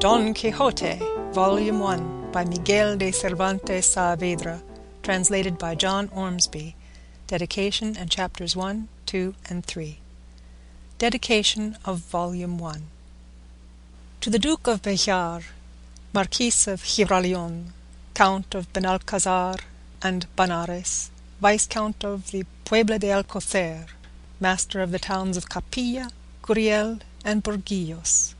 Don Quixote, Volume 1, by Miguel de Cervantes Saavedra, translated by John Ormsby, Dedication and Chapters 1, 2, and 3. Dedication of Volume 1. To the Duke of Bejar, Marquis of Giralion, Count of Benalcazar and Banares, Vice-Count of the Puebla de Alcocer, Master of the towns of Capilla, Curiel, and Burgillos.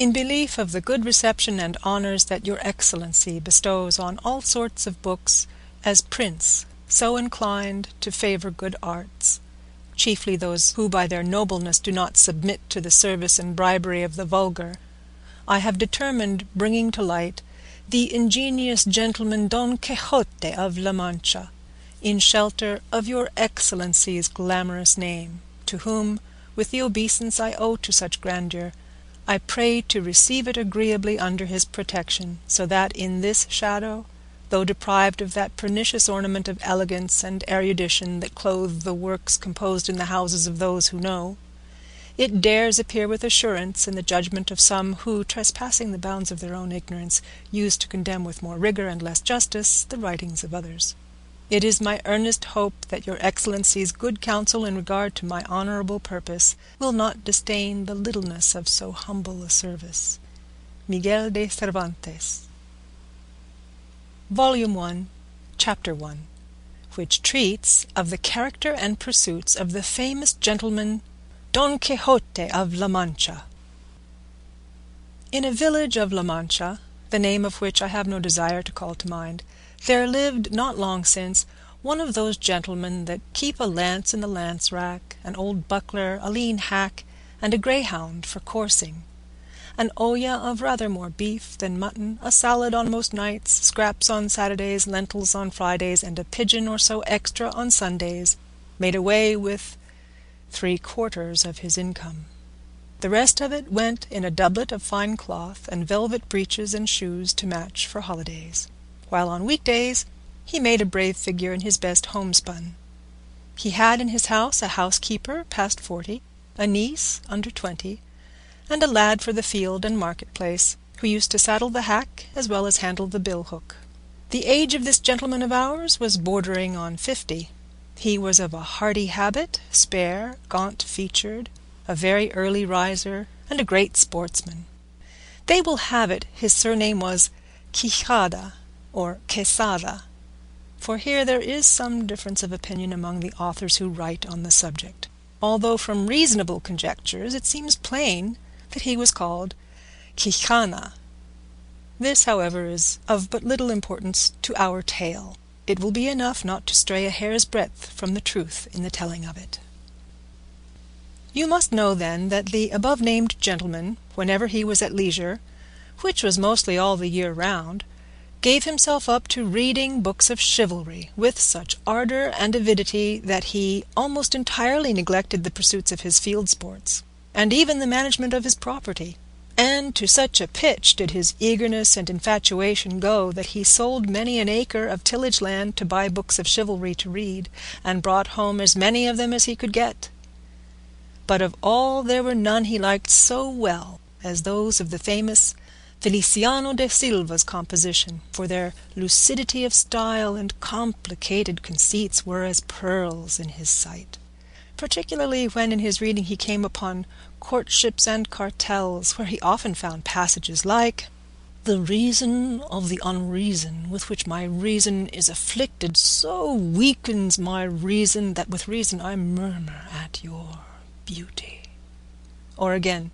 In belief of the good reception and honours that your Excellency bestows on all sorts of books, as prince, so inclined to favour good arts, chiefly those who by their nobleness do not submit to the service and bribery of the vulgar, I have determined bringing to light the ingenious gentleman Don Quixote of La Mancha, in shelter of your Excellency's glamorous name, to whom, with the obeisance I owe to such grandeur, I pray to receive it agreeably under his protection, so that in this shadow, though deprived of that pernicious ornament of elegance and erudition that clothe the works composed in the houses of those who know, it dares appear with assurance in the judgment of some who, trespassing the bounds of their own ignorance, use to condemn with more rigor and less justice the writings of others. It is my earnest hope that your Excellency's good counsel in regard to my honourable purpose will not disdain the littleness of so humble a service. Miguel de Cervantes. Volume 1, Chapter 1, which treats of the character and pursuits of the famous gentleman Don Quixote of La Mancha. In a village of La Mancha, the name of which I have no desire to call to mind, there lived, not long since, one of those gentlemen that keep a lance in the lance rack, an old buckler, a lean hack, and a greyhound for coursing, an olla of rather more beef than mutton, a salad on most nights, scraps on Saturdays, lentils on Fridays, and a pigeon or so extra on Sundays, made away with 3/4 of his income. The rest of it went in a doublet of fine cloth and velvet breeches and shoes to match for holidays, while on weekdays he made a brave figure in his best homespun. He had in his house a housekeeper past 40, a niece under 20, and a lad for the field and marketplace, who used to saddle the hack as well as handle the billhook. The age of this gentleman of ours was bordering on 50. He was of a hardy habit, spare, gaunt-featured, a very early riser, and a great sportsman. They will have it his surname was Quijada, or Quesada, for here there is some difference of opinion among the authors who write on the subject, although from reasonable conjectures it seems plain that he was called Quixana. This, however, is of but little importance to our tale. It will be enough not to stray a hair's breadth from the truth in the telling of it. You must know, then, that the above-named gentleman, whenever he was at leisure, which was mostly all the year round, gave himself up to reading books of chivalry with such ardour and avidity that he almost entirely neglected the pursuits of his field sports, and even the management of his property, and to such a pitch did his eagerness and infatuation go that he sold many an acre of tillage land to buy books of chivalry to read, and brought home as many of them as he could get. But of all there were none he liked so well as those of the famous Feliciano de Silva's composition, for their lucidity of style and complicated conceits were as pearls in his sight, particularly when in his reading he came upon courtships and cartels, where he often found passages like, "The reason of the unreason with which my reason is afflicted so weakens my reason that with reason I murmur at your beauty," or again,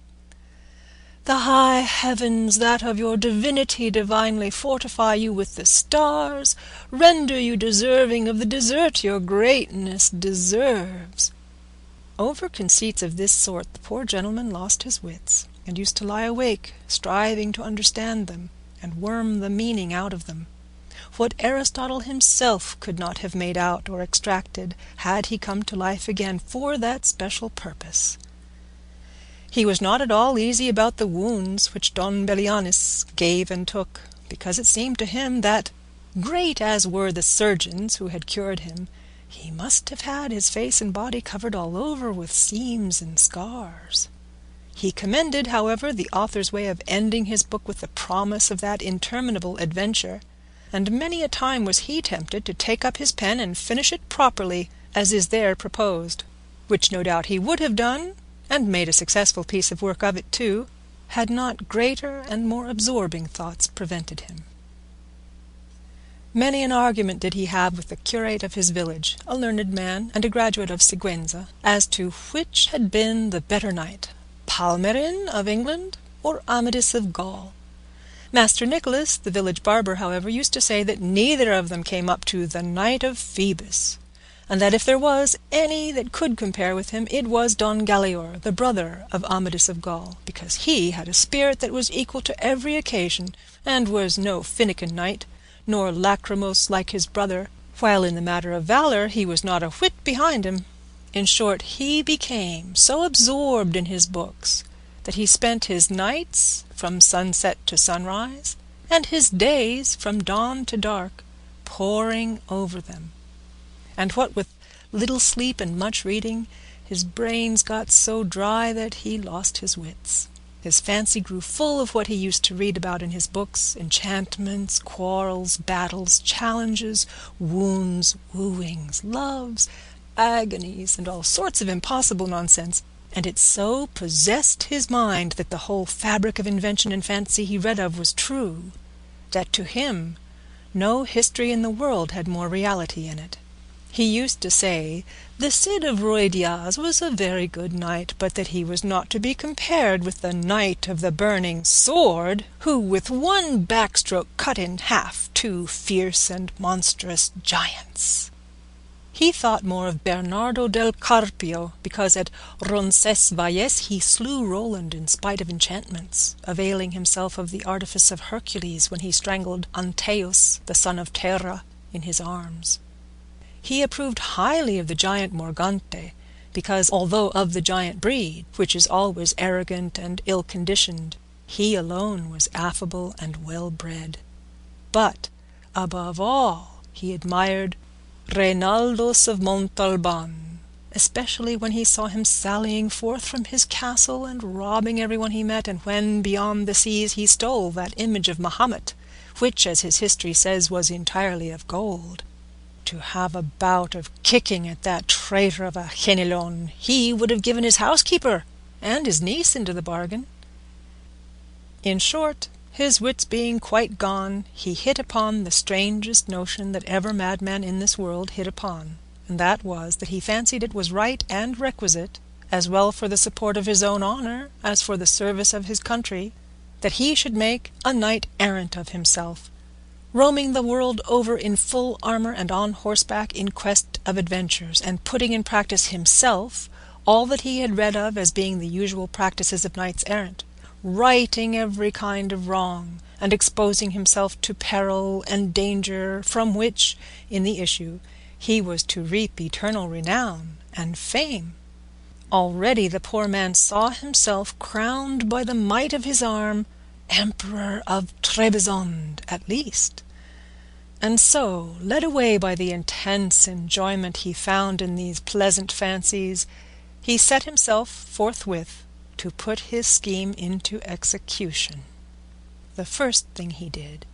"The high heavens that of your divinity divinely fortify you with the stars, render you deserving of the desert your greatness deserves." Over conceits of this sort the poor gentleman lost his wits, and used to lie awake, striving to understand them, and worm the meaning out of them. What Aristotle himself could not have made out or extracted, had he come to life again for that special purpose. He was not at all easy about the wounds which Don Belianis gave and took, because it seemed to him that, great as were the surgeons who had cured him, he must have had his face and body covered all over with seams and scars. He commended, however, the author's way of ending his book with the promise of that interminable adventure, and many a time was he tempted to take up his pen and finish it properly, as is there proposed, which no doubt he would have done, and made a successful piece of work of it too, had not greater and more absorbing thoughts prevented him. Many an argument did he have with the curate of his village, a learned man and a graduate of Siguenza, as to which had been the better knight, Palmerin of England or Amadis of Gaul. Master Nicholas, the village barber, however, used to say that neither of them came up to the Knight of Phoebus, and that if there was any that could compare with him, it was Don Gallior, the brother of Amadis of Gaul, because he had a spirit that was equal to every occasion, and was no finikin knight, nor lachrymose like his brother, while in the matter of valour he was not a whit behind him. In short, he became so absorbed in his books that he spent his nights from sunset to sunrise, and his days from dawn to dark, poring over them. And what with little sleep and much reading, his brains got so dry that he lost his wits. His fancy grew full of what he used to read about in his books, enchantments, quarrels, battles, challenges, wounds, wooings, loves, agonies, and all sorts of impossible nonsense, and it so possessed his mind that the whole fabric of invention and fancy he read of was true, that to him no history in the world had more reality in it. He used to say, the Cid of Ruy Díaz was a very good knight, but that he was not to be compared with the knight of the burning sword, who with one backstroke cut in half two fierce and monstrous giants. He thought more of Bernardo del Carpio, because at Roncesvalles he slew Roland in spite of enchantments, availing himself of the artifice of Hercules when he strangled Antaeus, the son of Terra, in his arms. He approved highly of the giant Morgante, because although of the giant breed, which is always arrogant and ill-conditioned, he alone was affable and well-bred. But, above all, he admired Reinaldos of Montalban, especially when he saw him sallying forth from his castle and robbing everyone he met, and when, beyond the seas, he stole that image of Mahomet, which, as his history says, was entirely of gold. To have a bout of kicking at that traitor of a Genelon, he would have given his housekeeper and his niece into the bargain. In short, his wits being quite gone, he hit upon the strangest notion that ever madman in this world hit upon, and that was that he fancied it was right and requisite, as well for the support of his own honour as for the service of his country, that he should make a knight-errant of himself, roaming the world over in full armour and on horseback in quest of adventures, and putting in practice himself all that he had read of as being the usual practices of knights-errant, righting every kind of wrong, and exposing himself to peril and danger, from which, in the issue, he was to reap eternal renown and fame. Already the poor man saw himself crowned by the might of his arm, Emperor of Trebizond, at least. And so, led away by the intense enjoyment he found in these pleasant fancies, he set himself forthwith to put his scheme into execution. The first thing he did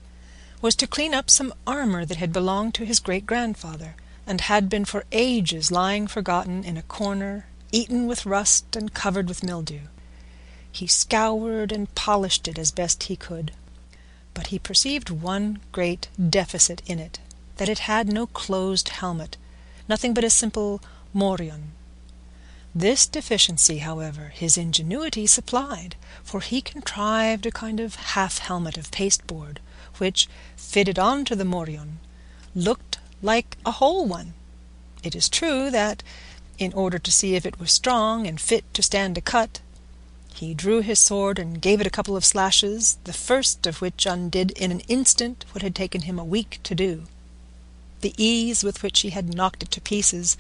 was to clean up some armour that had belonged to his great-grandfather, and had been for ages lying forgotten in a corner, eaten with rust and covered with mildew. He scoured and polished it as best he could, but he perceived one great deficit in it, that it had no closed helmet, nothing but a simple morion. This deficiency, however, his ingenuity supplied, for he contrived a kind of half-helmet of pasteboard, which, fitted on to the morion, looked like a whole one. It is true that, in order to see if it was strong and fit to stand a cut, he drew his sword and gave it a couple of slashes, the first of which undid in an instant what had taken him a week to do. The ease with which he had knocked it to pieces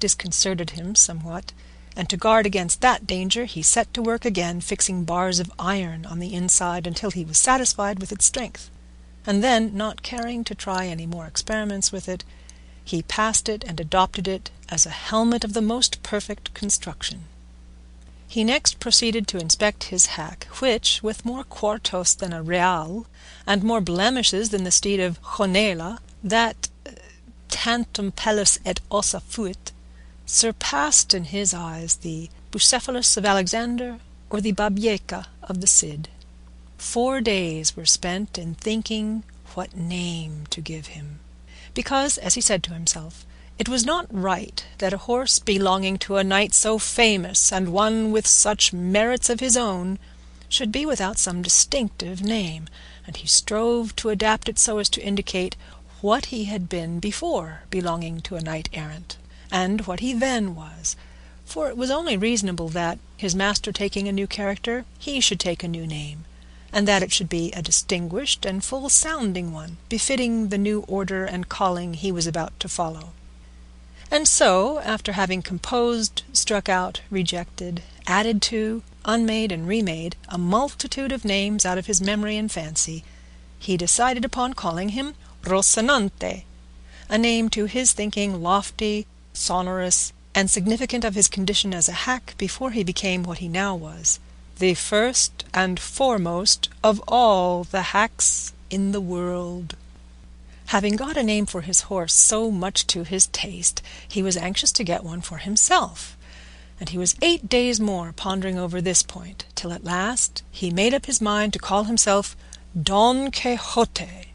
disconcerted him somewhat, and to guard against that danger he set to work again, fixing bars of iron on the inside until he was satisfied with its strength, and then, not caring to try any more experiments with it, he passed it and adopted it as a helmet of the most perfect construction. He next proceeded to inspect his hack, which, with more quartos than a real, and more blemishes than the steed of Jonela, that tantum pellis et ossa fuit, surpassed in his eyes the Bucephalus of Alexander or the Babieca of the Cid. 4 days were spent in thinking what name to give him, because, as he said to himself, it was not right that a horse belonging to a knight so famous and one with such merits of his own should be without some distinctive name, and he strove to adapt it so as to indicate what he had been before belonging to a knight-errant, and what he then was, for it was only reasonable that, his master taking a new character, he should take a new name, and that it should be a distinguished and full-sounding one, befitting the new order and calling he was about to follow. And so, after having composed, struck out, rejected, added to, unmade and remade a multitude of names out of his memory and fancy, he decided upon calling him Rocinante, a name to his thinking lofty, sonorous, and significant of his condition as a hack before he became what he now was, the first and foremost of all the hacks in the world. Having got a name for his horse so much to his taste, he was anxious to get one for himself, and he was 8 days more pondering over this point, till at last he made up his mind to call himself Don Quixote,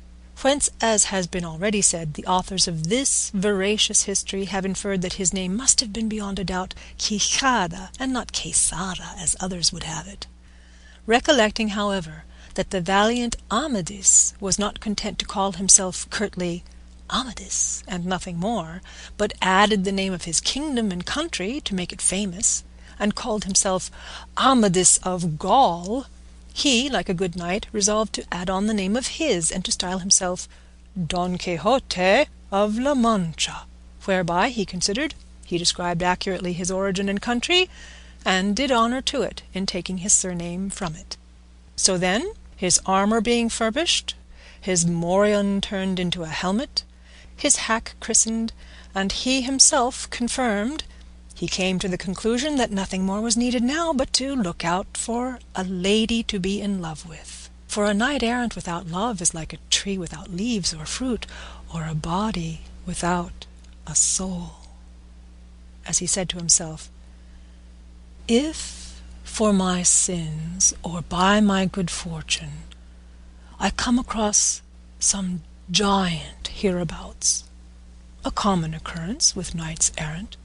whence, as has been already said, the authors of this veracious history have inferred that his name must have been beyond a doubt Quijada, and not Quesada, as others would have it. Recollecting, however, that the valiant Amadis was not content to call himself curtly Amadis and nothing more, but added the name of his kingdom and country to make it famous, and called himself Amadis of Gaul, he, like a good knight, resolved to add on the name of his, and to style himself Don Quixote of La Mancha, whereby, he considered, he described accurately his origin and country, and did honor to it in taking his surname from it. So then, his armor being furbished, his morion turned into a helmet, his hack christened, and he himself confirmed, he came to the conclusion that nothing more was needed now but to look out for a lady to be in love with. For a knight-errant without love is like a tree without leaves or fruit, or a body without a soul. As he said to himself, if for my sins, or by my good fortune, I come across some giant hereabouts, a common occurrence with knights errant,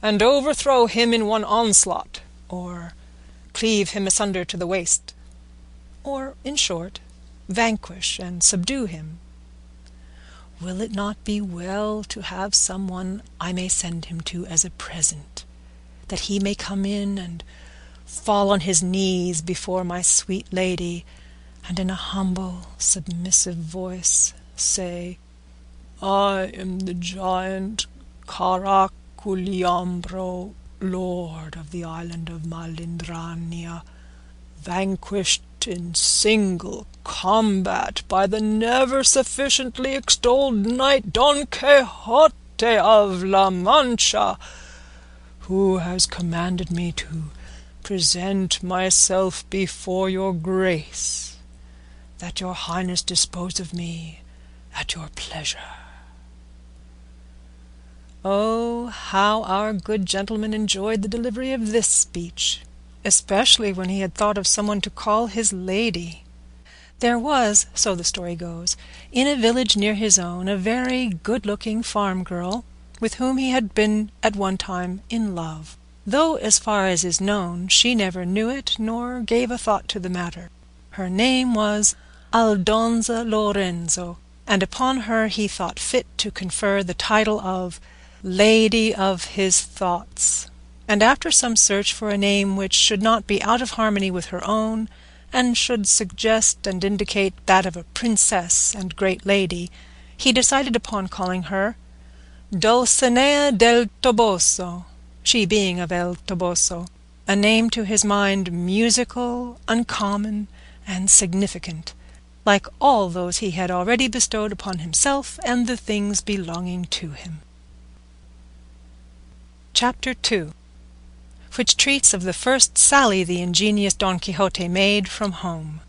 and overthrow him in one onslaught, or cleave him asunder to the waist, or, in short, vanquish and subdue him, will it not be well to have someone I may send him to as a present, that he may come in and fall on his knees before my sweet lady, and in a humble, submissive voice say, I am the giant Carac, Uliambro, lord of the island of Malindrania, vanquished in single combat by the never sufficiently extolled knight Don Quixote of La Mancha, who has commanded me to present myself before your grace, that your highness dispose of me at your pleasure. Oh, how our good gentleman enjoyed the delivery of this speech, especially when he had thought of someone to call his lady. There was, so the story goes, in a village near his own, a very good-looking farm girl, with whom he had been at one time in love, though, as far as is known, she never knew it nor gave a thought to the matter. Her name was Aldonza Lorenzo, and upon her he thought fit to confer the title of Lady of his thoughts, and after some search for a name which should not be out of harmony with her own, and should suggest and indicate that of a princess and great lady, he decided upon calling her Dulcinea del Toboso, she being of El Toboso, a name to his mind musical, uncommon, and significant, like all those he had already bestowed upon himself and the things belonging to him. Chapter 2. which treats of the first sally the ingenious Don Quixote made from home.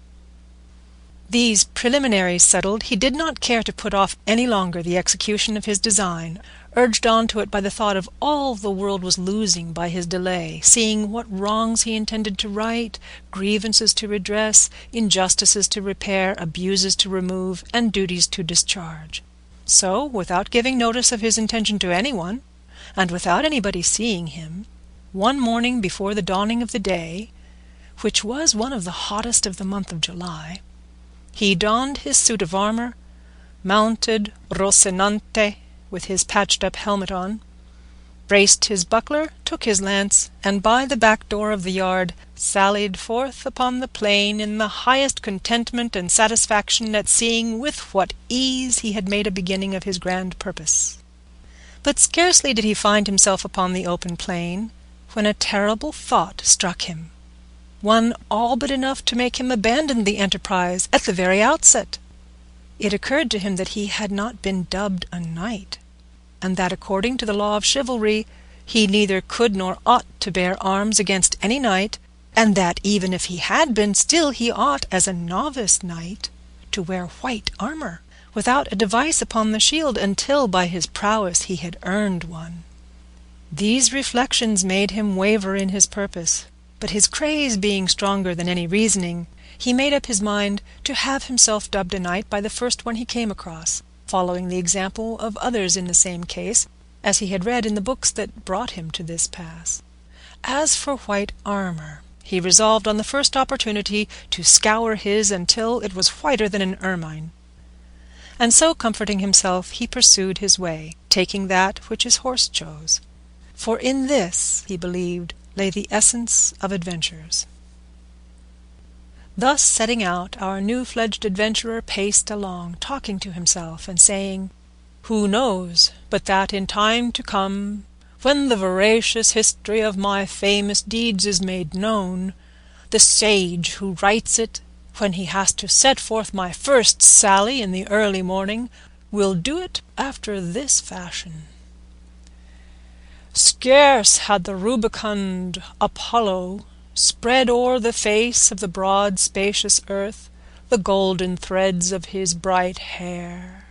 These preliminaries settled, he did not care to put off any longer the execution of his design, urged on to it by the thought of all the world was losing by his delay, seeing what wrongs he intended to right, grievances to redress, injustices to repair, abuses to remove, and duties to discharge. So, without giving notice of his intention to anyone, and without anybody seeing him, one morning before the dawning of the day, which was one of the hottest of the month of July, he donned his suit of armor, mounted Rocinante with his patched-up helmet on, braced his buckler, took his lance, and by the back door of the yard sallied forth upon the plain in the highest contentment and satisfaction at seeing with what ease he had made a beginning of his grand purpose. But scarcely did he find himself upon the open plain when a terrible thought struck him, one all but enough to make him abandon the enterprise at the very outset. It occurred to him that he had not been dubbed a knight, and that according to the law of chivalry he neither could nor ought to bear arms against any knight, and that even if he had been, still he ought, as a novice knight, to wear white armor, without a device upon the shield, until by his prowess he had earned one. These reflections made him waver in his purpose, but his craze being stronger than any reasoning, he made up his mind to have himself dubbed a knight by the first one he came across, following the example of others in the same case, as he had read in the books that brought him to this pass. As for white armor, he resolved on the first opportunity to scour his until it was whiter than an ermine. And so, comforting himself, he pursued his way, taking that which his horse chose. For in this, he believed, lay the essence of adventures. Thus setting out, our new-fledged adventurer paced along, talking to himself and saying, "Who knows but that in time to come, when the veracious history of my famous deeds is made known, the sage who writes it, when he has to set forth my first sally in the early morning, will do it after this fashion. Scarce had the rubicund Apollo spread o'er the face of the broad spacious earth the golden threads of his bright hair.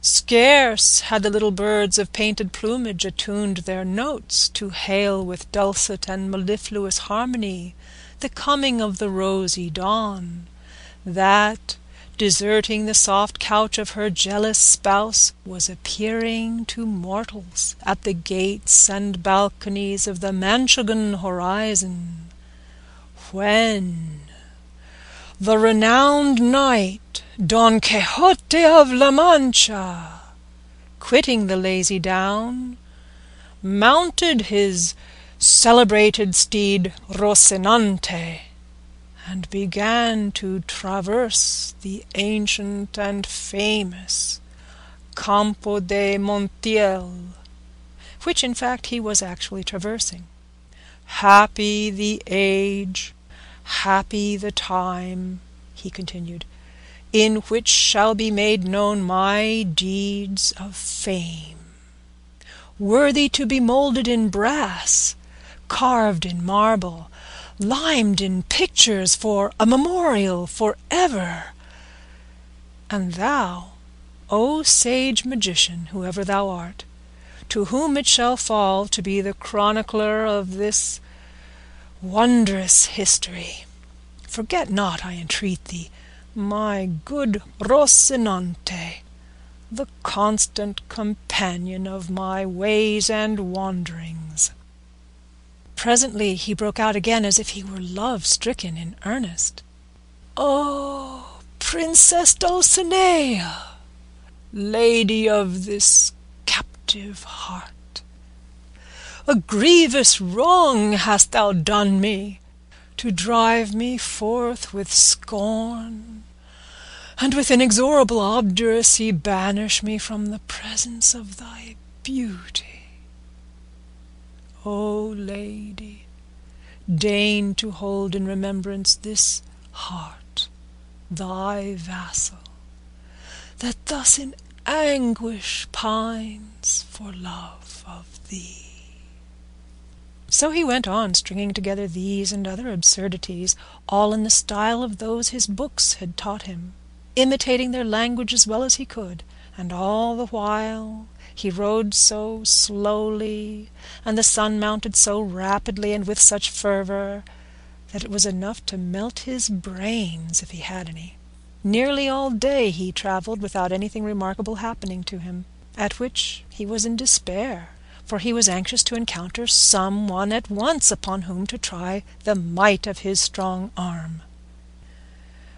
Scarce had the little birds of painted plumage attuned their notes to hail with dulcet and mellifluous harmony the coming of the rosy dawn, that, deserting the soft couch of her jealous spouse, was appearing to mortals at the gates and balconies of the Manchegan horizon, when the renowned knight Don Quixote of La Mancha, quitting the lazy down, mounted his celebrated steed Rocinante, and began to traverse the ancient and famous Campo de Montiel," which in fact he was actually traversing. "Happy the age, happy the time," he continued, "in which shall be made known my deeds of fame, worthy to be moulded in brass, carved in marble, limed in pictures for a memorial forever. And thou, O sage magician, whoever thou art, to whom it shall fall to be the chronicler of this wondrous history, forget not, I entreat thee, my good Rocinante, the constant companion of my ways and wanderings." Presently he broke out again as if he were love-stricken in earnest. "Oh, Princess Dulcinea, lady of this captive heart, a grievous wrong hast thou done me, to drive me forth with scorn, and with inexorable obduracy banish me from the presence of thy beauty. O lady, deign to hold in remembrance this heart, thy vassal, that thus in anguish pines for love of thee." So he went on stringing together these and other absurdities, all in the style of those his books had taught him, imitating their language as well as he could, and all the while he rode so slowly, and the sun mounted so rapidly and with such fervor, that it was enough to melt his brains if he had any. Nearly all day he travelled without anything remarkable happening to him, at which he was in despair, for he was anxious to encounter some one at once upon whom to try the might of his strong arm.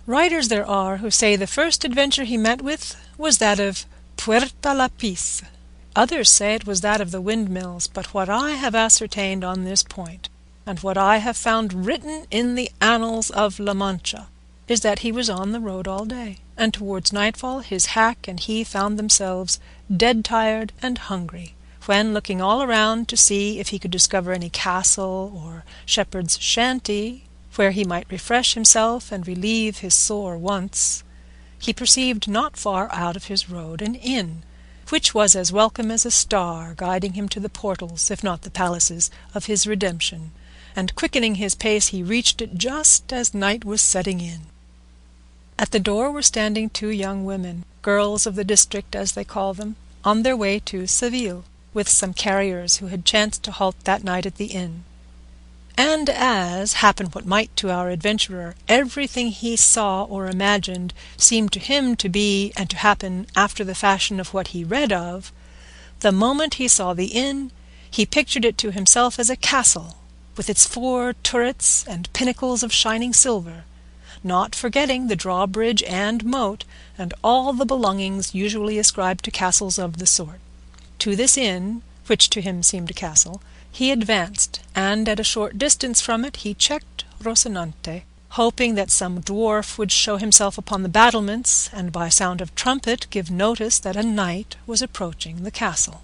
Writers there are who say the first adventure he met with was that of Puerta Lapiz. Others say it was that of the windmills, but what I have ascertained on this point, and what I have found written in the annals of La Mancha, is that he was on the road all day, and towards nightfall his hack and he found themselves dead tired and hungry, when, looking all around to see if he could discover any castle or shepherd's shanty, where he might refresh himself and relieve his sore wants, he perceived not far out of his road an inn, which was as welcome as a star, guiding him to the portals, if not the palaces, of his redemption, and quickening his pace he reached it just as night was setting in. At the door were standing two young women, girls of the district as they call them, on their way to Seville, with some carriers who had chanced to halt that night at the inn. And as, happen what might to our adventurer, everything he saw or imagined seemed to him to be and to happen after the fashion of what he read of, the moment he saw the inn, he pictured it to himself as a castle, with its four turrets and pinnacles of shining silver, not forgetting the drawbridge and moat, and all the belongings usually ascribed to castles of the sort. To this inn, which to him seemed a castle, he advanced, and at a short distance from it he checked Rocinante, hoping that some dwarf would show himself upon the battlements, and by sound of trumpet give notice that a knight was approaching the castle.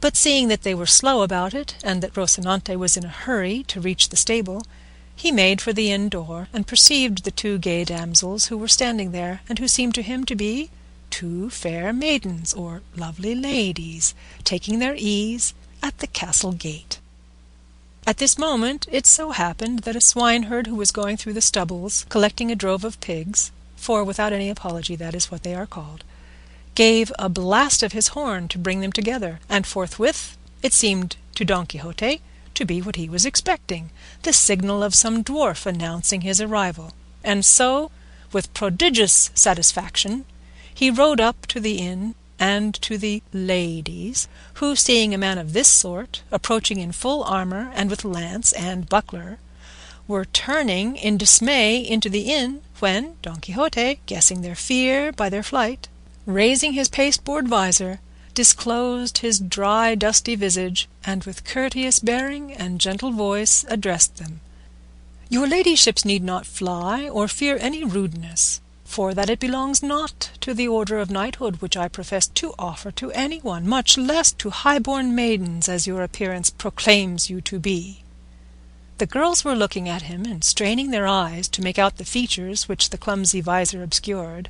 But seeing that they were slow about it, and that Rocinante was in a hurry to reach the stable, he made for the inn door, and perceived the two gay damsels who were standing there, and who seemed to him to be two fair maidens, or lovely ladies, taking their ease at the castle gate. At this moment it so happened that a swineherd who was going through the stubbles, collecting a drove of pigs, for without any apology that is what they are called, gave a blast of his horn to bring them together, and forthwith it seemed to Don Quixote to be what he was expecting, the signal of some dwarf announcing his arrival, and so, with prodigious satisfaction, he rode up to the inn, and to the ladies, who, seeing a man of this sort, approaching in full armor and with lance and buckler, were turning in dismay into the inn, when Don Quixote, guessing their fear by their flight, raising his pasteboard visor, disclosed his dry, dusty visage, and with courteous bearing and gentle voice addressed them. "Your ladyships need not fly, or fear any rudeness, for that it belongs not to the order of knighthood which I profess to offer to any one, much less to high-born maidens, as your appearance proclaims you to be." The girls were looking at him and straining their eyes to make out the features which the clumsy visor obscured,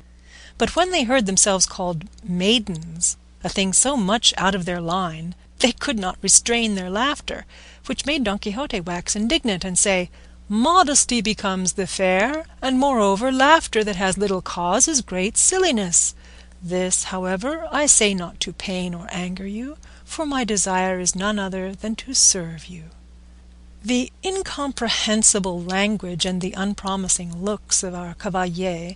but when they heard themselves called maidens, a thing so much out of their line, they could not restrain their laughter, which made Don Quixote wax indignant and say, "Modesty becomes the fair, and moreover laughter that has little cause is great silliness. This, however, I say not to pain or anger you, for my desire is none other than to serve you." The incomprehensible language and the unpromising looks of our cavalier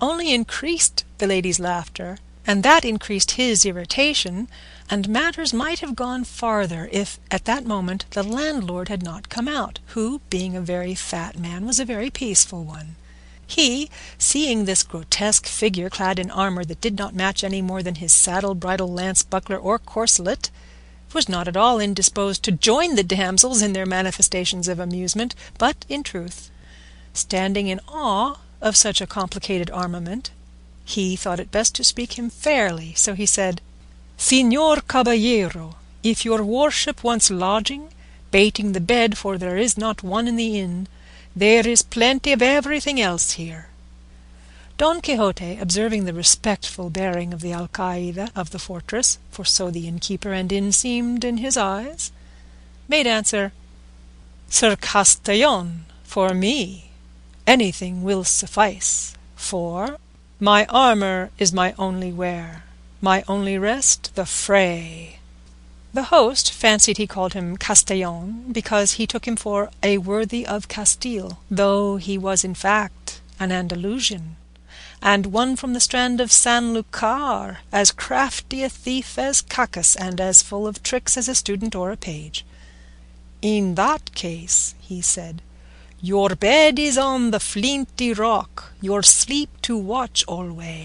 only increased the lady's laughter, and that increased his irritation, and matters might have gone farther if, at that moment, the landlord had not come out, who, being a very fat man, was a very peaceful one. He, seeing this grotesque figure clad in armor that did not match any more than his saddle, bridle, lance, buckler, or corselet, was not at all indisposed to join the damsels in their manifestations of amusement, but, in truth, standing in awe of such a complicated armament, he thought it best to speak him fairly, so he said, "Señor Caballero, if your worship wants lodging, bating the bed, for there is not one in the inn, there is plenty of everything else here." Don Quixote, observing the respectful bearing of the alcaide of the fortress, for so the innkeeper and inn seemed in his eyes, made answer, "Sir Castellan, for me anything will suffice, for my armor is my only wear, my only rest the fray." The host fancied he called him Castellan because he took him for a worthy of Castile, though he was in fact an Andalusian, and one from the strand of San Lucar, as crafty a thief as Cacus, and as full of tricks as a student or a page. "In that case," he said, "your bed is on the flinty rock, your sleep to watch alway,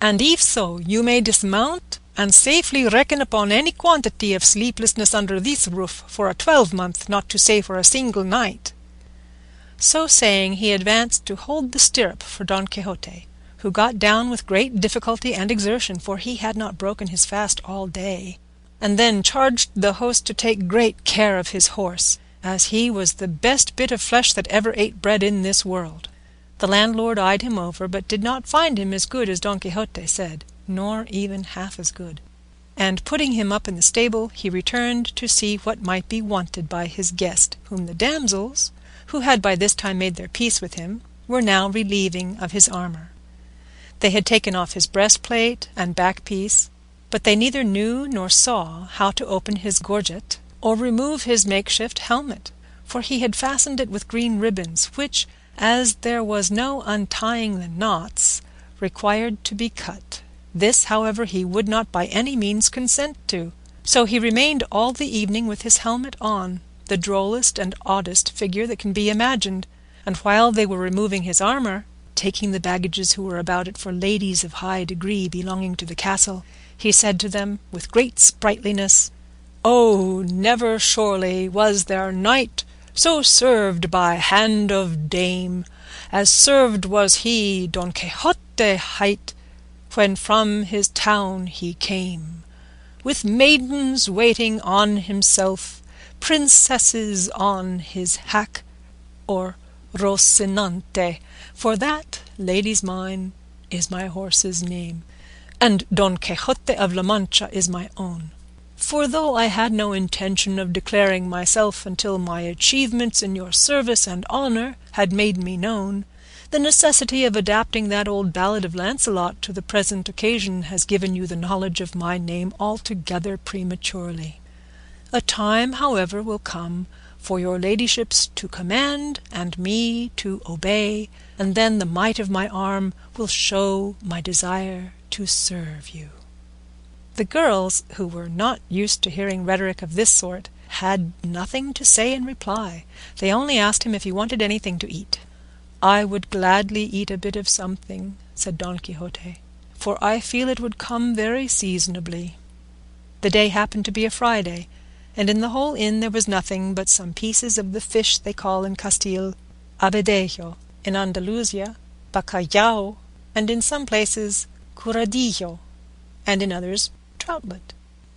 and if so, you may dismount and safely reckon upon any quantity of sleeplessness under this roof for a 12-month, not to say for a single night." So saying, he advanced to hold the stirrup for Don Quixote, who got down with great difficulty and exertion, for he had not broken his fast all day, and then charged the host to take great care of his horse, as he was the best bit of flesh that ever ate bread in this world. The landlord eyed him over, but did not find him as good as Don Quixote said, nor even half as good, and putting him up in the stable, he returned to see what might be wanted by his guest, whom the damsels, who had by this time made their peace with him, were now relieving of his armor. They had taken off his breastplate and back-piece, but they neither knew nor saw how to open his gorget or remove his makeshift helmet, for he had fastened it with green ribbons, which, as there was no untying the knots, required to be cut. This, however, he would not by any means consent to, so he remained all the evening with his helmet on, the drollest and oddest figure that can be imagined, and while they were removing his armor, taking the baggages who were about it for ladies of high degree belonging to the castle, he said to them with great sprightliness, "Oh, never surely was there knight so served by hand of dame, as served was he Don Quixote hight, when from his town he came, with maidens waiting on himself, princesses on his hack," or Rocinante, for that, ladies mine, is my horse's name, and Don Quixote of La Mancha is my own. For though I had no intention of declaring myself until my achievements in your service and honour had made me known, the necessity of adapting that old ballad of Lancelot to the present occasion has given you the knowledge of my name altogether prematurely. A time, however, will come for your ladyships to command and me to obey, and then the might of my arm will show my desire to serve you." The girls, who were not used to hearing rhetoric of this sort, had nothing to say in reply. They only asked him if he wanted anything to eat. "I would gladly eat a bit of something," said Don Quixote, "for I feel it would come very seasonably." The day happened to be a Friday, and in the whole inn there was nothing but some pieces of the fish they call in Castile abedejo, in Andalusia bacallao, and in some places curadillo, and in others troutlet.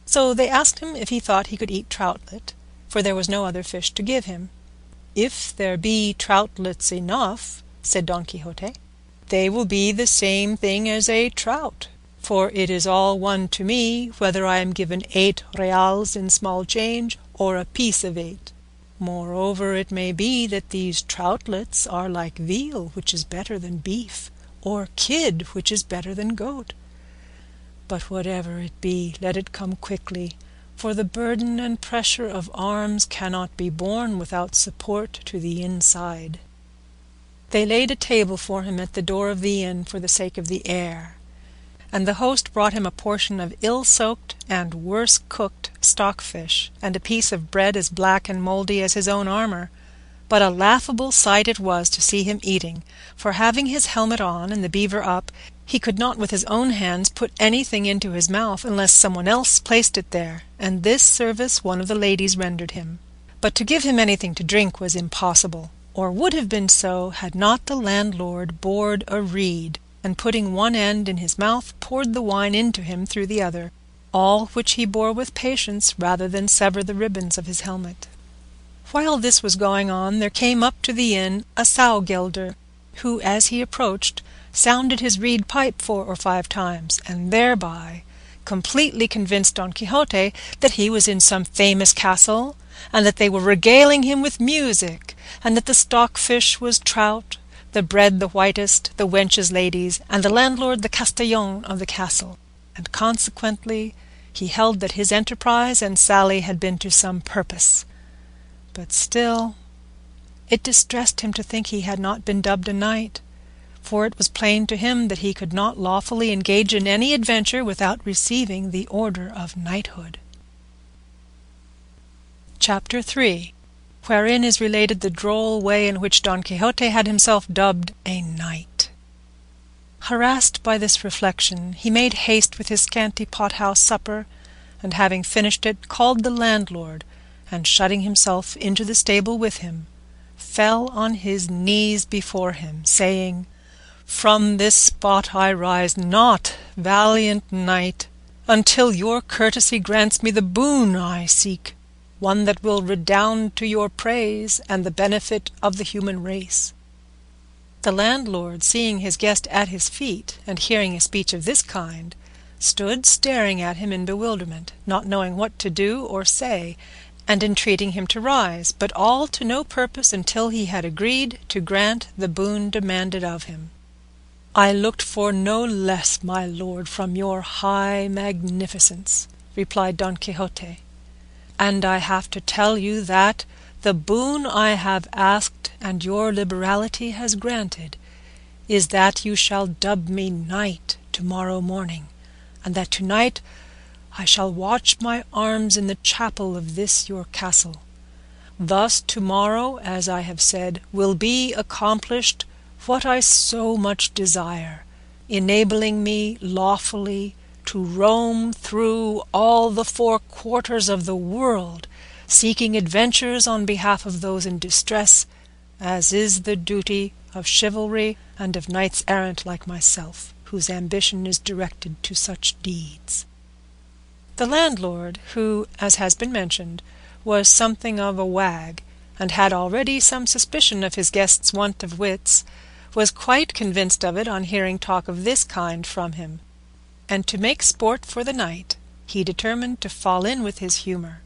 So they asked him if he thought he could eat troutlet, for there was no other fish to give him. "If there be troutlets enough," said Don Quixote, "they will be the same thing as a trout, for it is all one to me whether I am given 8 reals in small change or a piece of 8. Moreover, it may be that these troutlets are like veal, which is better than beef, or kid, which is better than goat. But whatever it be, let it come quickly, for the burden and pressure of arms cannot be borne without support to the inside." They laid a table for him at the door of the inn for the sake of the air, and the host brought him a portion of ill-soaked and worse-cooked stockfish, and a piece of bread as black and mouldy as his own armor, but a laughable sight it was to see him eating, for having his helmet on and the beaver up, he could not with his own hands put anything into his mouth unless someone else placed it there, and this service one of the ladies rendered him. But to give him anything to drink was impossible, or would have been so had not the landlord bored a reed, and putting one end in his mouth poured the wine into him through the other, all which he bore with patience rather than sever the ribbons of his helmet. While this was going on, there came up to the inn a sow-gelder, who, as he approached, sounded his reed pipe 4 or 5 times, and thereby completely convinced Don Quixote that he was in some famous castle, and that they were regaling him with music, and that the stockfish was trout, the bread the whitest, the wenches ladies, and the landlord the castellan of the castle, and consequently he held that his enterprise and sally had been to some purpose. But still it distressed him to think he had not been dubbed a knight, for it was plain to him that he could not lawfully engage in any adventure without receiving the order of knighthood. Chapter 3, wherein is related the droll way in which Don Quixote had himself dubbed a knight. Harassed by this reflection, he made haste with his scanty pot-house supper, and having finished it, called the landlord, and shutting himself into the stable with him, fell on his knees before him, saying, "From this spot I rise not, valiant knight, until your courtesy grants me the boon I seek, one that will redound to your praise and the benefit of the human race." The landlord, seeing his guest at his feet, and hearing a speech of this kind, stood staring at him in bewilderment, not knowing what to do or say, and entreating him to rise, but all to no purpose until he had agreed to grant the boon demanded of him. "I looked for no less, my lord, from your high magnificence," replied Don Quixote, "and I have to tell you that the boon I have asked and your liberality has granted is that you shall dub me knight tomorrow morning, and that tonight I shall watch my arms in the chapel of this your castle. Thus tomorrow, as I have said, will be accomplished what I so much desire, enabling me lawfully to roam through all the four quarters of the world, seeking adventures on behalf of those in distress, as is the duty of chivalry and of knights-errant like myself, whose ambition is directed to such deeds." The landlord, who, as has been mentioned, was something of a wag, and had already some suspicion of his guest's want of wits, was quite convinced of it on hearing talk of this kind from him, and to make sport for the night, he determined to fall in with his humour.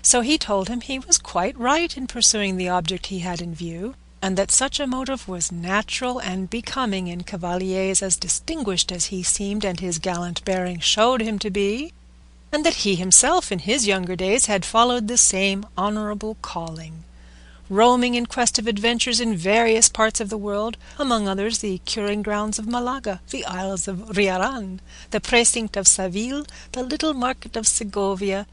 So he told him he was quite right in pursuing the object he had in view, and that such a motive was natural and becoming in cavaliers as distinguished as he seemed and his gallant bearing showed him to be, and that he himself in his younger days had followed the same honourable calling, roaming in quest of adventures in various parts of the world, among others the curing grounds of Malaga, the isles of Riaran, the precinct of Seville, the little market of Segovia,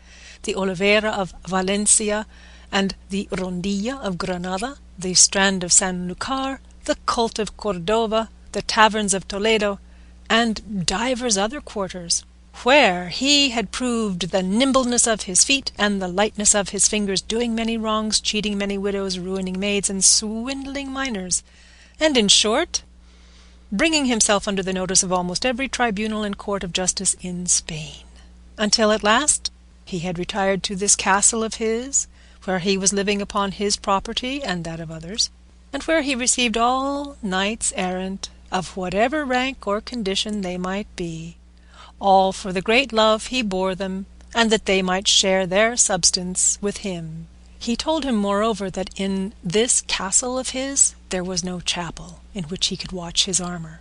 the Oliveira of Valencia, and the Rondilla of Granada, the strand of San Lucar, the cult of Cordova, the taverns of Toledo, and divers other quarters, where he had proved the nimbleness of his feet and the lightness of his fingers, doing many wrongs, cheating many widows, ruining maids, and swindling minors, and, in short, bringing himself under the notice of almost every tribunal and court of justice in Spain, until at last he had retired to this castle of his, where he was living upon his property and that of others, and where he received all knights-errant, of whatever rank or condition they might be, all for the great love he bore them, and that they might share their substance with him. He told him, moreover, that in this castle of his there was no chapel in which he could watch his armour,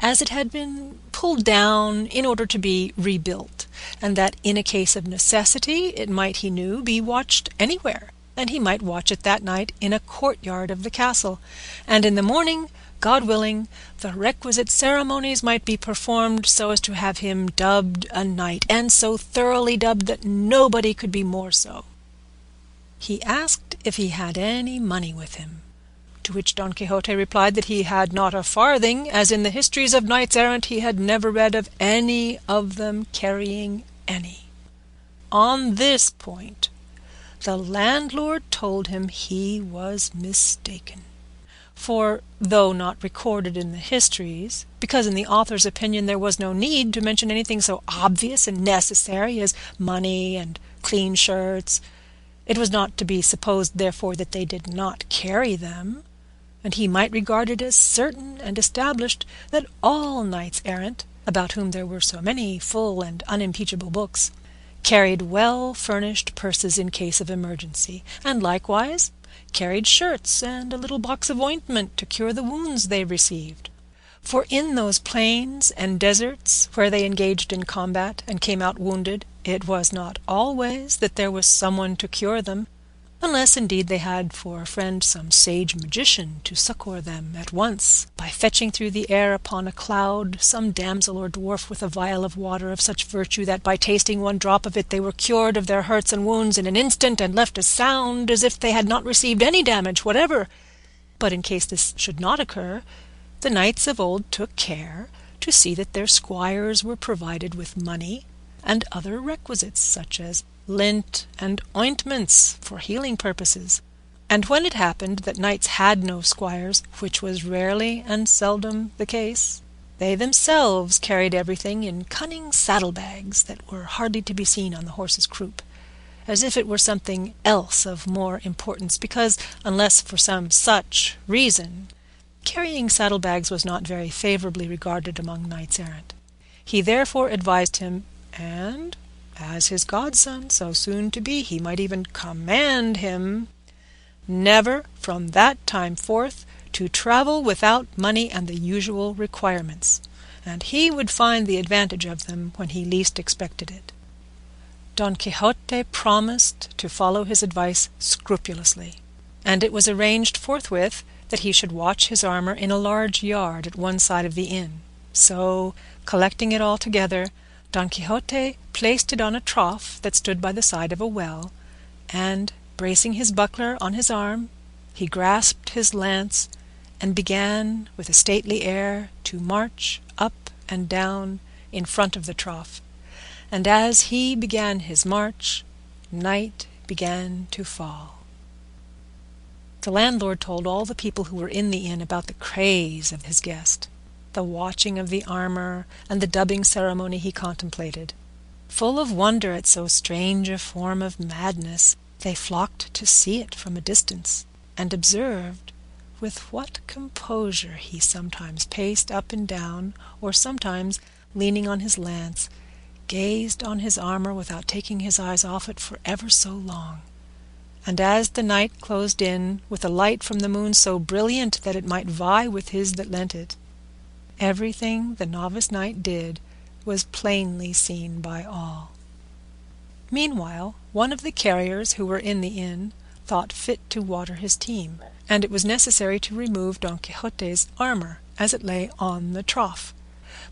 as it had been pulled down in order to be rebuilt, and that in a case of necessity it might, he knew, be watched anywhere, and he might watch it that night in a courtyard of the castle, and in the morning, God willing, the requisite ceremonies might be performed so as to have him dubbed a knight, and so thoroughly dubbed that nobody could be more so. He asked if he had any money with him, to which Don Quixote replied that he had not a farthing, as in the histories of knights-errant he had never read of any of them carrying any. On this point, the landlord told him he was mistaken. For, though not recorded in the histories, because in the author's opinion there was no need to mention anything so obvious and necessary as money and clean shirts, it was not to be supposed, therefore, that they did not carry them, and he might regard it as certain and established that all knights-errant, about whom there were so many full and unimpeachable books, carried well-furnished purses in case of emergency, and likewise carried shirts and a little box of ointment to cure the wounds they received. For in those plains and deserts where they engaged in combat and came out wounded, it was not always that there was someone to cure them, unless indeed they had for a friend some sage magician to succour them at once, by fetching through the air upon a cloud some damsel or dwarf with a vial of water of such virtue that by tasting one drop of it they were cured of their hurts and wounds in an instant, and left as sound as if they had not received any damage whatever. But in case this should not occur, the knights of old took care to see that their squires were provided with money and other requisites, such as lint and ointments for healing purposes. And when it happened that knights had no squires, which was rarely and seldom the case, they themselves carried everything in cunning saddlebags that were hardly to be seen on the horse's croup, as if it were something else of more importance, because, unless for some such reason, carrying saddlebags was not very favourably regarded among knights-errant. He therefore advised him, and, as his godson, so soon to be, he might even command him, never from that time forth to travel without money and the usual requirements, and he would find the advantage of them when he least expected it. Don Quixote promised to follow his advice scrupulously, and it was arranged forthwith that he should watch his armour in a large yard at one side of the inn. So, collecting it all together, Don Quixote placed it on a trough that stood by the side of a well, and, bracing his buckler on his arm, he grasped his lance and began, with a stately air, to march up and down in front of the trough. And as he began his march, night began to fall. The landlord told all the people who were in the inn about the craze of his guest, the watching of the armour, and the dubbing ceremony he contemplated. Full of wonder at so strange a form of madness, they flocked to see it from a distance, and observed with what composure he sometimes paced up and down, or sometimes, leaning on his lance, gazed on his armour without taking his eyes off it for ever so long. And as the night closed in, with a light from the moon so brilliant that it might vie with his that lent it, everything the novice knight did was plainly seen by all. Meanwhile, one of the carriers who were in the inn thought fit to water his team, and it was necessary to remove Don Quixote's armour as it lay on the trough.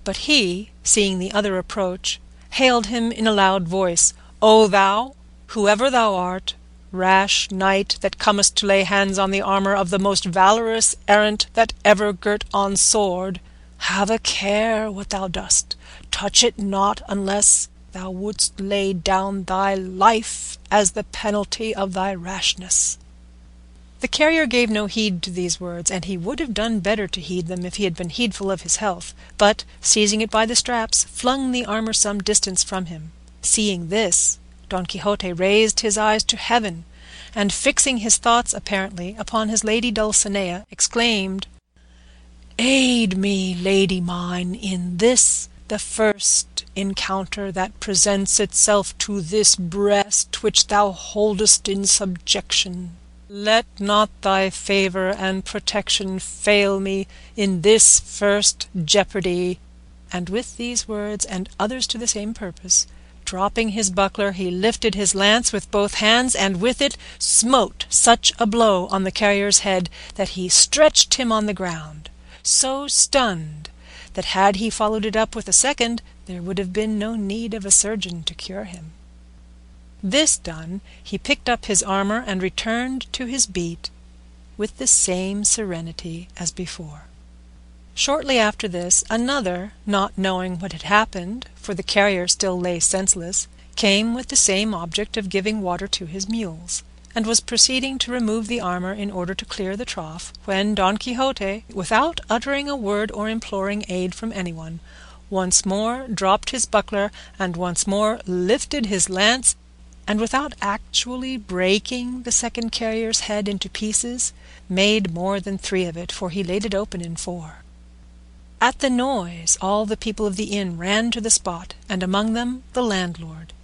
But he, seeing the other approach, hailed him in a loud voice, "O thou, whoever thou art, rash knight that comest to lay hands on the armour of the most valorous errant that ever girt on sword, have a care what thou dost. Touch it not unless thou wouldst lay down thy life as the penalty of thy rashness." The carrier gave no heed to these words, and he would have done better to heed them if he had been heedful of his health, but, seizing it by the straps, flung the armour some distance from him. Seeing this, Don Quixote raised his eyes to heaven, and fixing his thoughts, apparently, upon his lady Dulcinea, exclaimed, "Aid me, lady mine, in this, the first encounter that presents itself to this breast which thou holdest in subjection. Let not thy favour and protection fail me in this first jeopardy." And with these words, and others to the same purpose, dropping his buckler, he lifted his lance with both hands, and with it smote such a blow on the carrier's head that he stretched him on the ground, so stunned that had he followed it up with a second, there would have been no need of a surgeon to cure him. This done, he picked up his armour and returned to his beat with the same serenity as before. Shortly after this, another, not knowing what had happened, for the carrier still lay senseless, came with the same object of giving water to his mules, and was proceeding to remove the armour in order to clear the trough, when Don Quixote, without uttering a word or imploring aid from anyone, once more dropped his buckler, and once more lifted his lance, and without actually breaking the second carrier's head into pieces, made more than three of it, for he laid it open in four. At the noise all the people of the inn ran to the spot, and among them the landlord.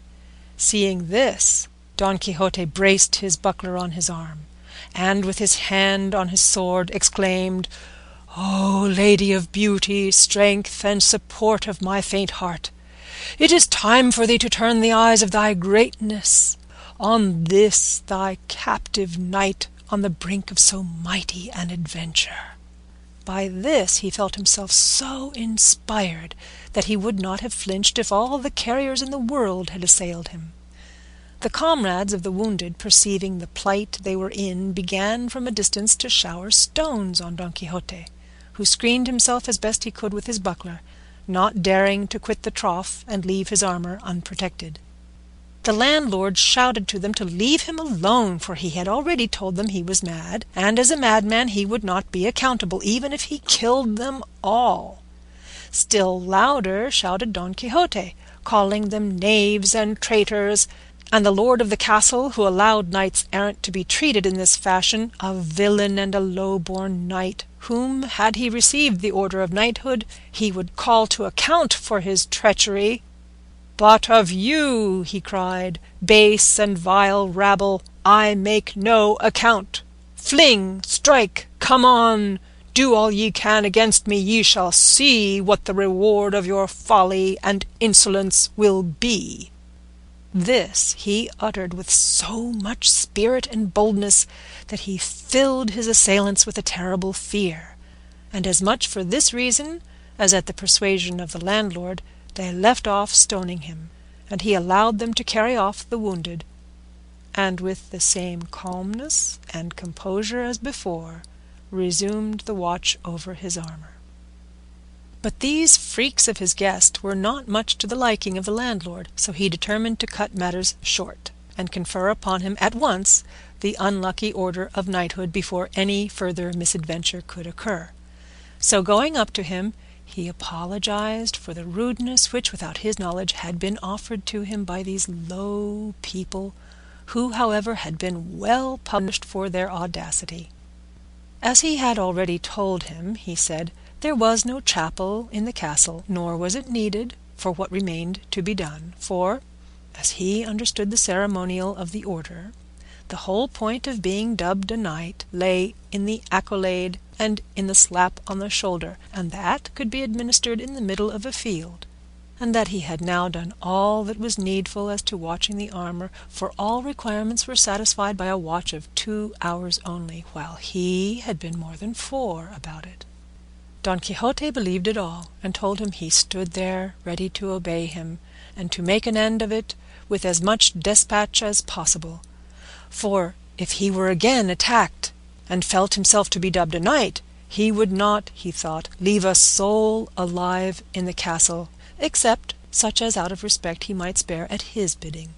Seeing this, Don Quixote braced his buckler on his arm, and with his hand on his sword exclaimed, "O lady of beauty, strength and support of my faint heart, it is time for thee to turn the eyes of thy greatness on this thy captive knight on the brink of so mighty an adventure." By this he felt himself so inspired that he would not have flinched if all the carriers in the world had assailed him. The comrades of the wounded, perceiving the plight they were in, began from a distance to shower stones on Don Quixote, who screened himself as best he could with his buckler, not daring to quit the trough and leave his armor unprotected. The landlord shouted to them to leave him alone, for he had already told them he was mad, and as a madman he would not be accountable, even if he killed them all. Still louder shouted Don Quixote, calling them knaves and traitors, and the lord of the castle, who allowed knights-errant to be treated in this fashion, a villain and a low-born knight, whom, had he received the order of knighthood, he would call to account for his treachery. "But of you," he cried, "base and vile rabble, I make no account. Fling, strike, come on, do all ye can against me, ye shall see what the reward of your folly and insolence will be." This he uttered with so much spirit and boldness that he filled his assailants with a terrible fear, and as much for this reason as at the persuasion of the landlord, they left off stoning him, and he allowed them to carry off the wounded. And with the same calmness and composure as before, resumed the watch over his armor. But these freaks of his guest were not much to the liking of the landlord, so he determined to cut matters short, and confer upon him at once the unlucky order of knighthood before any further misadventure could occur. So going up to him, he apologized for the rudeness which, without his knowledge, had been offered to him by these low people, who, however, had been well punished for their audacity. As he had already told him, he said, there was no chapel in the castle, nor was it needed for what remained to be done, for, as he understood the ceremonial of the order, the whole point of being dubbed a knight lay in the accolade and in the slap on the shoulder, and that could be administered in the middle of a field, and that he had now done all that was needful as to watching the armor, for all requirements were satisfied by a watch of 2 hours only, while he had been more than 4 about it. Don Quixote believed it all, and told him he stood there ready to obey him, and to make an end of it with as much despatch as possible. For if he were again attacked, and felt himself to be dubbed a knight, he would not, he thought, leave a soul alive in the castle, except such as out of respect he might spare at his bidding.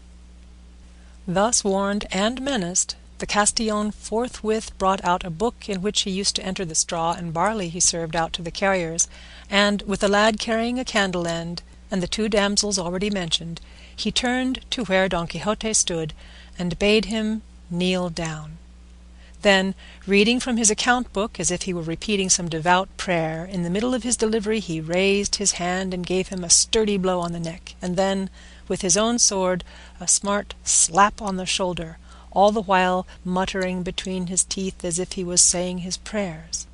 Thus warned and menaced, the Castillon forthwith brought out a book in which he used to enter the straw and barley he served out to the carriers, and, with the lad carrying a candle-end, and the 2 damsels already mentioned, he turned to where Don Quixote stood, and bade him kneel down. Then, reading from his account-book, as if he were repeating some devout prayer, in the middle of his delivery he raised his hand and gave him a sturdy blow on the neck, and then, with his own sword, a smart slap on the shoulder, all the while muttering between his teeth as if he was saying his prayers.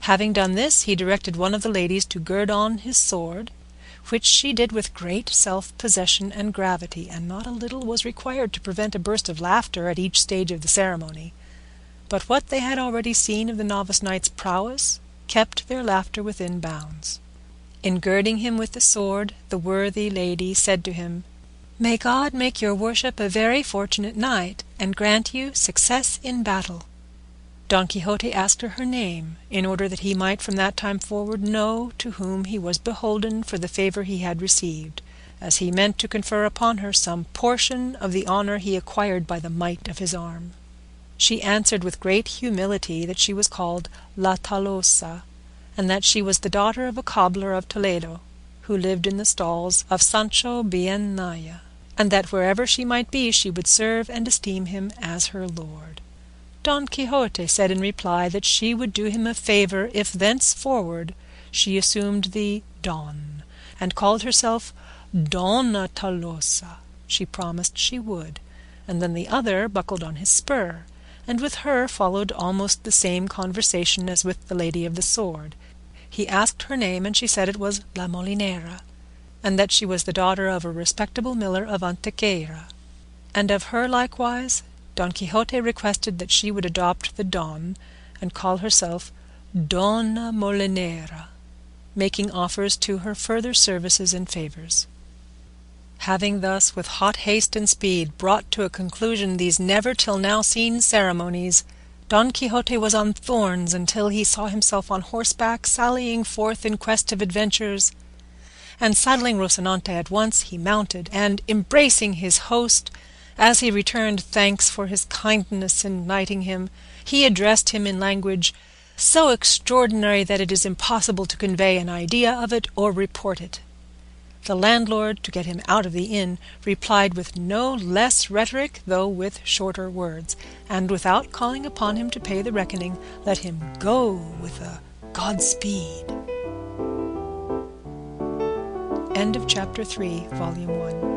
Having done this, he directed one of the ladies to gird on his sword, which she did with great self-possession and gravity, and not a little was required to prevent a burst of laughter at each stage of the ceremony. But what they had already seen of the novice knight's prowess kept their laughter within bounds. In girding him with the sword, the worthy lady said to him, "May God make your worship a very fortunate knight, and grant you success in battle." Don Quixote asked her name, in order that he might from that time forward know to whom he was beholden for the favour he had received, as he meant to confer upon her some portion of the honour he acquired by the might of his arm. She answered with great humility that she was called La Talosa, and that she was the daughter of a cobbler of Toledo, who lived in the stalls of Sancho Bienaya, and that wherever she might be she would serve and esteem him as her lord. Don Quixote said in reply that she would do him a favour if thenceforward she assumed the Don, and called herself Dona Tolosa. She promised she would, and then the other buckled on his spur, and with her followed almost the same conversation as with the lady of the sword. He asked her name, and she said it was La Molinera, and that she was the daughter of a respectable miller of Antequera. And of her likewise, Don Quixote requested that she would adopt the Don, and call herself Dona Molinera, making offers to her further services and favours. Having thus, with hot haste and speed, brought to a conclusion these never-till-now-seen ceremonies, Don Quixote was on thorns until he saw himself on horseback sallying forth in quest of adventures, and saddling Rocinante at once he mounted, and, embracing his host, as he returned thanks for his kindness in knighting him, he addressed him in language so extraordinary that it is impossible to convey an idea of it or report it. The landlord, to get him out of the inn, replied with no less rhetoric, though with shorter words, and without calling upon him to pay the reckoning, let him go with a Godspeed. End of Chapter 3, Volume 1.